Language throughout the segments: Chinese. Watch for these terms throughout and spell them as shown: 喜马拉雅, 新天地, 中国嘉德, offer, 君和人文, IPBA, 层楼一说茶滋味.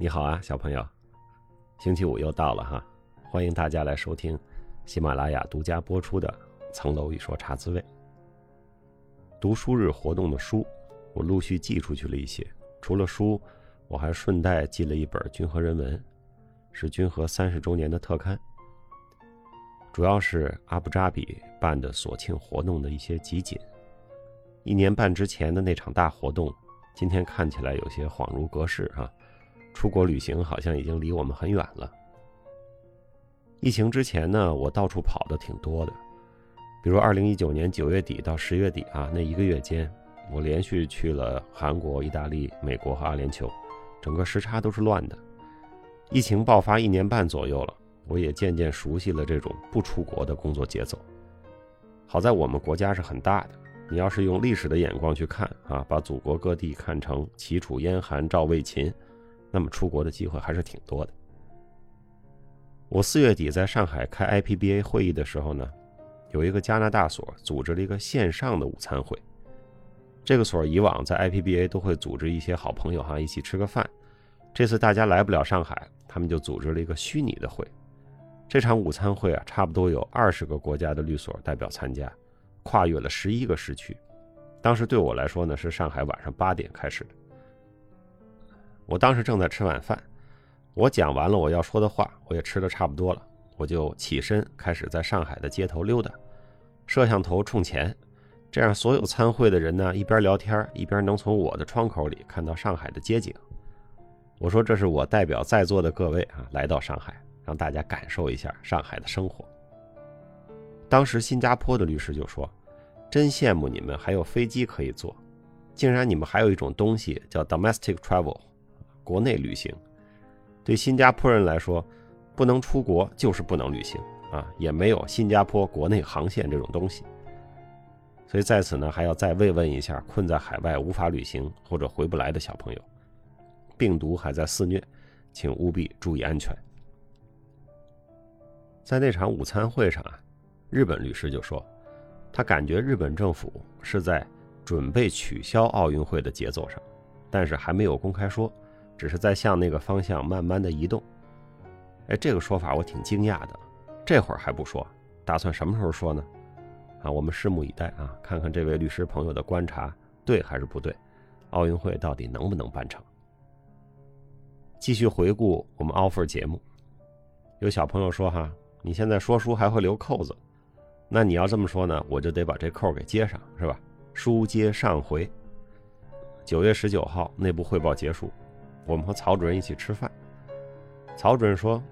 你好啊，小朋友，星期五又到了哈，欢迎大家来收听喜马拉雅独家播出的《层楼一说茶滋味》读书日活动的书，我陆续寄出去了一些。除了书，我还顺带寄了一本《君和人文》，是君和30周年的特刊，主要是阿布扎比办的所庆活动的一些集锦。1年半之前的那场大活动，今天看起来有些恍如隔世哈。出国旅行好像已经离我们很远了。疫情之前呢，我到处跑的挺多的，比如2019年9月底到10月底啊，那1个月间，我连续去了韩国、意大利、美国和阿联酋，整个时差都是乱的。疫情爆发1年半左右了，我也渐渐熟悉了这种不出国的工作节奏。好在我们国家是很大的，你要是用历史的眼光去看啊，把祖国各地看成齐楚燕韩赵魏秦，那么出国的机会还是挺多的。我4月底在上海开 IPBA 会议的时候呢，有一个加拿大所组织了一个线上的午餐会。这个所以往在 IPBA 都会组织一些好朋友一起吃个饭，这次大家来不了上海，他们就组织了一个虚拟的会。这场午餐会差不多有20个国家的律所代表参加，跨越了11个时区。当时对我来说呢，是上海晚上8点开始的。我当时正在吃晚饭，我讲完了我要说的话，我也吃得差不多了，我就起身开始在上海的街头溜达，摄像头冲前，这样所有参会的人呢，一边聊天一边能从我的窗口里看到上海的街景。我说这是我代表在座的各位来到上海，让大家感受一下上海的生活。当时新加坡的律师就说，真羡慕你们还有飞机可以坐，竟然你们还有一种东西叫 domestic travel，国内旅行。对新加坡人来说，不能出国就是不能旅行也没有新加坡国内航线这种东西。所以在此呢，还要再慰问一下困在海外无法旅行或者回不来的小朋友，病毒还在肆虐，请务必注意安全。在那场午餐会上日本律师就说，他感觉日本政府是在准备取消奥运会的节奏上，但是还没有公开说，只是在向那个方向慢慢的移动。这个说法我挺惊讶的，这会儿还不说，打算什么时候说呢？我们拭目以待看看这位律师朋友的观察对还是不对，奥运会到底能不能办成。继续回顾我们 offer 节目，有小朋友说你现在说书还会留扣子，那你要这么说呢，我就得把这扣给接上，是吧？书接上回，9月19号内部汇报结束，我们和曹主任一起吃饭，曹主任说，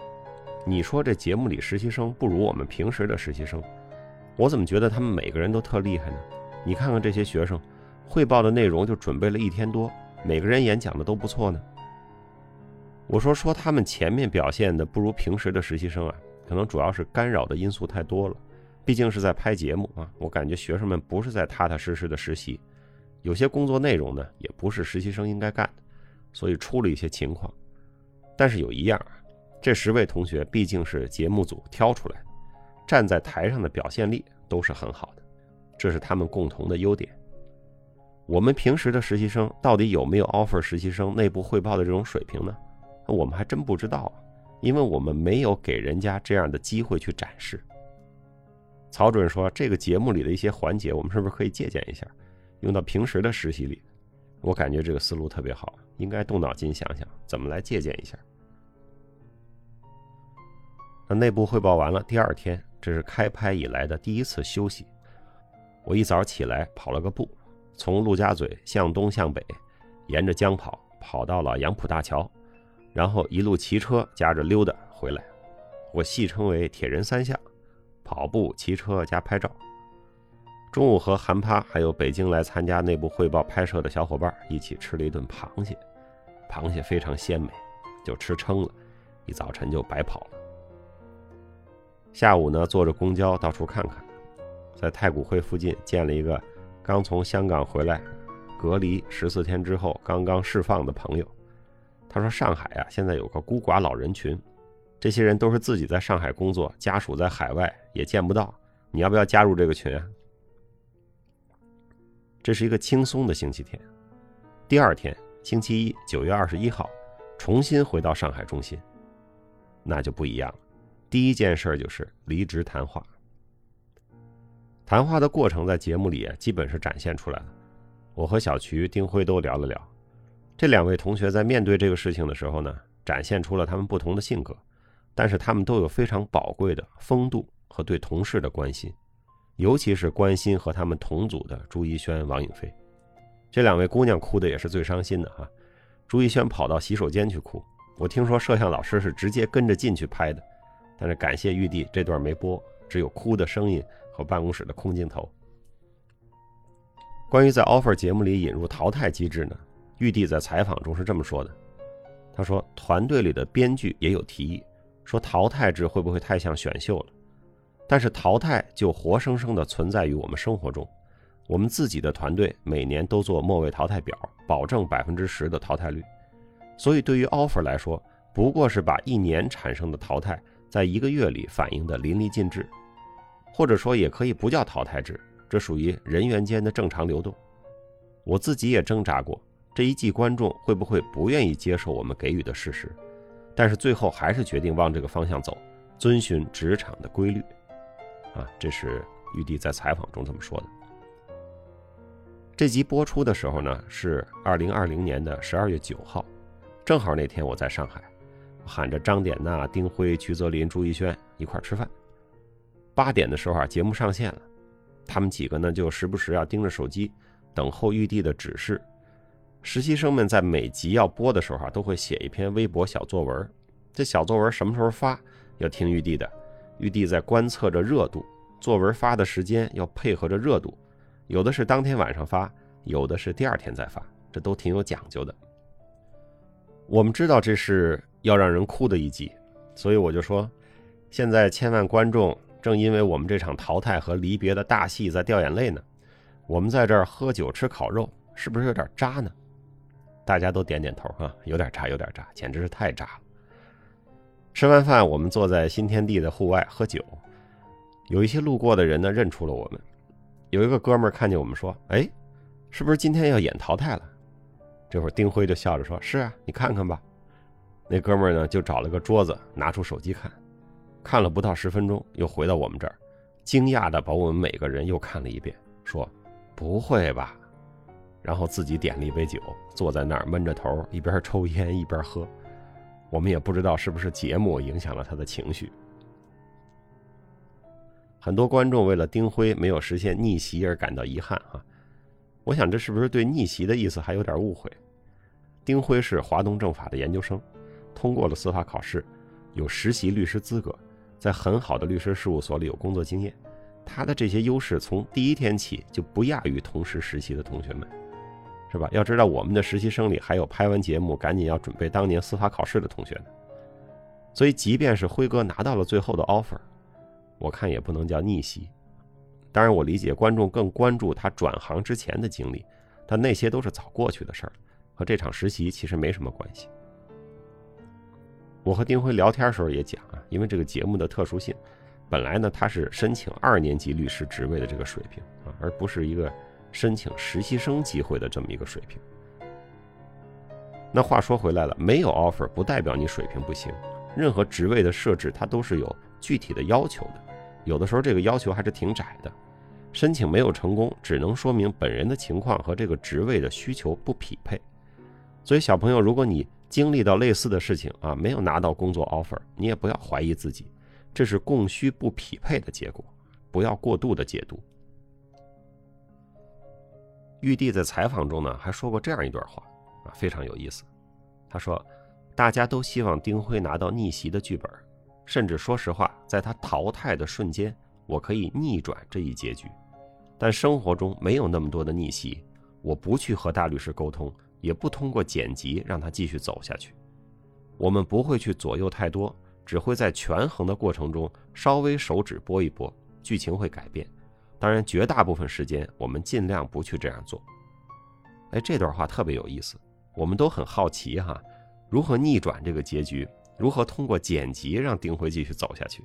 你说这节目里实习生不如我们平时的实习生，我怎么觉得他们每个人都特厉害呢？你看看这些学生汇报的内容就准备了1天多，每个人演讲的都不错呢。我说他们前面表现的不如平时的实习生可能主要是干扰的因素太多了，毕竟是在拍节目我感觉学生们不是在踏踏实实的实习，有些工作内容呢也不是实习生应该干的，所以出了一些情况。但是有一样这10位同学毕竟是节目组挑出来的，站在台上的表现力都是很好的，这是他们共同的优点。我们平时的实习生到底有没有 offer 实习生内部汇报的这种水平呢？我们还真不知道因为我们没有给人家这样的机会去展示。曹主任说，这个节目里的一些环节我们是不是可以借鉴一下，用到平时的实习里？我感觉这个思路特别好，应该动脑筋想想怎么来借鉴一下。内部汇报完了，第2天，这是开拍以来的第1次休息。我一早起来跑了个步，从陆家嘴向东向北沿着江跑到了杨浦大桥，然后一路骑车夹着溜达回来，我戏称为铁人3项，跑步骑车加拍照。中午和韩趴还有北京来参加内部汇报拍摄的小伙伴一起吃了一顿螃蟹，螃蟹非常鲜美，就吃撑了，一早晨就白跑了。下午呢，坐着公交到处看看，在太古汇附近见了一个刚从香港回来隔离14天之后刚刚释放的朋友，他说上海现在有个孤寡老人群，这些人都是自己在上海工作，家属在海外也见不到，你要不要加入这个群？这是一个轻松的星期天。第2天，星期一，9月21号，重新回到上海中心，那就不一样了。第一件事就是离职谈话。谈话的过程在节目里基本是展现出来的。我和小瞿、丁辉都聊了聊，这两位同学在面对这个事情的时候呢，展现出了他们不同的性格，但是他们都有非常宝贵的风度和对同事的关心，尤其是关心和他们同组的朱一轩、王颖飞。这两位姑娘哭的也是最伤心的哈。朱一轩跑到洗手间去哭，我听说摄像老师是直接跟着进去拍的，但是感谢玉帝这段没播，只有哭的声音和办公室的空镜头。关于在 offer 节目里引入淘汰机制呢，玉帝在采访中是这么说的，他说团队里的编剧也有提议，说淘汰制会不会太像选秀了，但是淘汰就活生生的存在于我们生活中。我们自己的团队每年都做末位淘汰表，保证 10% 的淘汰率，所以对于 offer 来说，不过是把一年产生的淘汰在一个月里反映的淋漓尽致，或者说也可以不叫淘汰制，这属于人员间的正常流动。我自己也挣扎过，这一季观众会不会不愿意接受我们给予的事实，但是最后还是决定往这个方向走，遵循职场的规律啊，这是玉帝在采访中这么说的。这集播出的时候呢，是2020年12月9号，正好那天我在上海，我喊着张典娜、丁辉、瞿泽林、朱一轩一块吃饭。8点的时候啊，节目上线了，他们几个呢就时不时要盯着手机，等候玉帝的指示。实习生们在每集要播的时候啊，都会写一篇微博小作文，这小作文什么时候发要听玉帝的，玉帝在观测着热度，作文发的时间要配合着热度。有的是当天晚上发，有的是第2天再发，这都挺有讲究的。我们知道这是要让人哭的一集，所以我就说，现在千万观众正因为我们这场淘汰和离别的大戏在掉眼泪呢，我们在这儿喝酒吃烤肉，是不是有点渣呢？大家都点点头啊，有点渣，有点渣，简直是太渣了。吃完饭，我们坐在新天地的户外喝酒，有一些路过的人呢认出了我们。有一个哥们儿看见我们说，哎，是不是今天要演淘汰了？这会儿丁辉就笑着说，是啊，你看看吧。那哥们儿呢就找了个桌子，拿出手机看，看了不到10分钟，又回到我们这儿，惊讶的把我们每个人又看了一遍，说不会吧，然后自己点了一杯酒，坐在那儿闷着头，一边抽烟一边喝。我们也不知道是不是节目影响了他的情绪。很多观众为了丁辉没有实现逆袭而感到遗憾啊，我想这是不是对逆袭的意思还有点误会。丁辉是华东政法的研究生，通过了司法考试，有实习律师资格，在很好的律师事务所里有工作经验，他的这些优势从第一天起就不亚于同时实习的同学们，是吧？要知道我们的实习生里还有拍完节目赶紧要准备当年司法考试的同学呢。所以即便是辉哥拿到了最后的 offer，我看也不能叫逆袭。当然我理解观众更关注他转行之前的经历，但那些都是早过去的事儿，和这场实习其实没什么关系。我和丁辉聊天的时候也讲啊，因为这个节目的特殊性，本来呢他是申请2年级律师职位的这个水平啊，而不是一个申请实习生机会的这么一个水平。那话说回来了，没有 offer 不代表你水平不行，任何职位的设置它都是有具体的要求的，有的时候这个要求还是挺窄的。申请没有成功，只能说明本人的情况和这个职位的需求不匹配。所以小朋友，如果你经历到类似的事情啊，没有拿到工作 offer， 你也不要怀疑自己，这是供需不匹配的结果，不要过度的解读。玉帝在采访中呢，还说过这样一段话啊，非常有意思。他说，大家都希望丁辉拿到逆袭的剧本，甚至说实话，在他淘汰的瞬间，我可以逆转这一结局。但生活中没有那么多的逆袭，我不去和大律师沟通，也不通过剪辑让他继续走下去。我们不会去左右太多，只会在权衡的过程中稍微手指拨一拨，剧情会改变。当然，绝大部分时间我们尽量不去这样做。哎，这段话特别有意思，我们都很好奇哈，如何逆转这个结局？如何通过剪辑让丁辉继续走下去？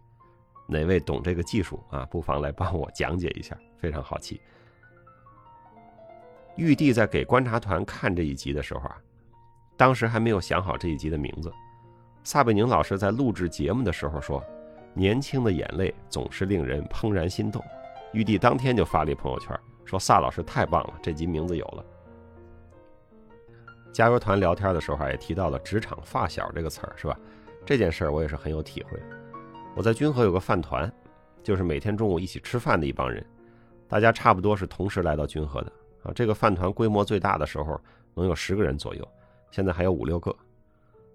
哪位懂这个技术啊？不妨来帮我讲解一下，非常好奇。玉帝在给观察团看这一集的时候啊，当时还没有想好这一集的名字。撒贝宁老师在录制节目的时候说，年轻的眼泪总是令人怦然心动。玉帝当天就发了一朋友圈，说撒老师太棒了，这集名字有了。加油团聊天的时候也提到了职场发小这个词儿，是吧？这件事儿我也是很有体会。我在君和有个饭团，就是每天中午一起吃饭的一帮人，大家差不多是同时来到君和的啊。这个饭团规模最大的时候能有10个人左右，现在还有5、6个。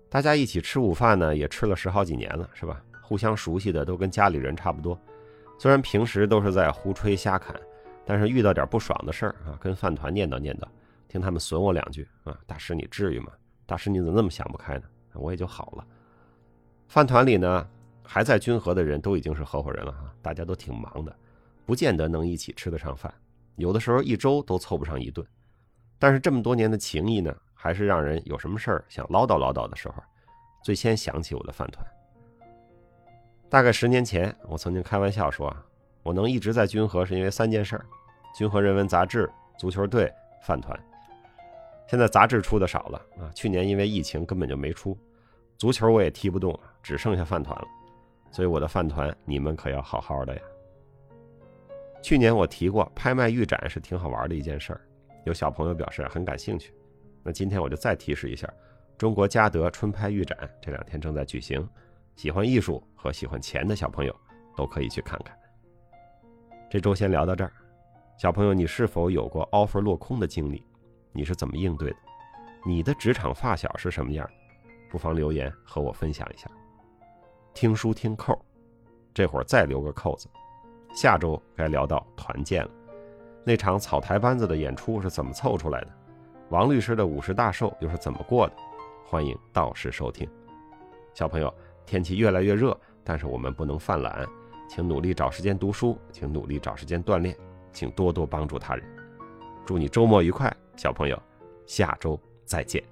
大家一起吃午饭呢，也吃了10好几年了，是吧？互相熟悉的，都跟家里人差不多。虽然平时都是在胡吹瞎侃，但是遇到点不爽的事儿啊，跟饭团念叨念叨，听他们损我2句啊，大师你至于吗？大师你怎么那么想不开呢？我也就好了。饭团里呢，还在君和的人都已经是合伙人了啊，大家都挺忙的，不见得能一起吃得上饭，有的时候1周都凑不上1顿。但是这么多年的情谊呢，还是让人有什么事儿想唠叨唠叨的时候，最先想起我的饭团。大概10年前，我曾经开玩笑说啊，我能一直在君和是因为3件事：君和人文杂志、足球队、饭团。现在杂志出的少了啊，去年因为疫情根本就没出，足球我也踢不动了，只剩下饭团了。所以我的饭团你们可要好好的呀。去年我提过拍卖预展是挺好玩的一件事儿，有小朋友表示很感兴趣。那今天我就再提示一下，中国嘉德春拍预展这2天正在举行，喜欢艺术和喜欢钱的小朋友都可以去看看。这周先聊到这儿。小朋友，你是否有过 offer 落空的经历？你是怎么应对的？你的职场发小是什么样？不妨留言和我分享一下。听书听扣，这会儿再留个扣子，下周该聊到团建了。那场草台班子的演出是怎么凑出来的？王律师的50大寿又是怎么过的？欢迎到时收听。小朋友，天气越来越热，但是我们不能犯懒，请努力找时间读书，请努力找时间锻炼，请多多帮助他人。祝你周末愉快，小朋友，下周再见。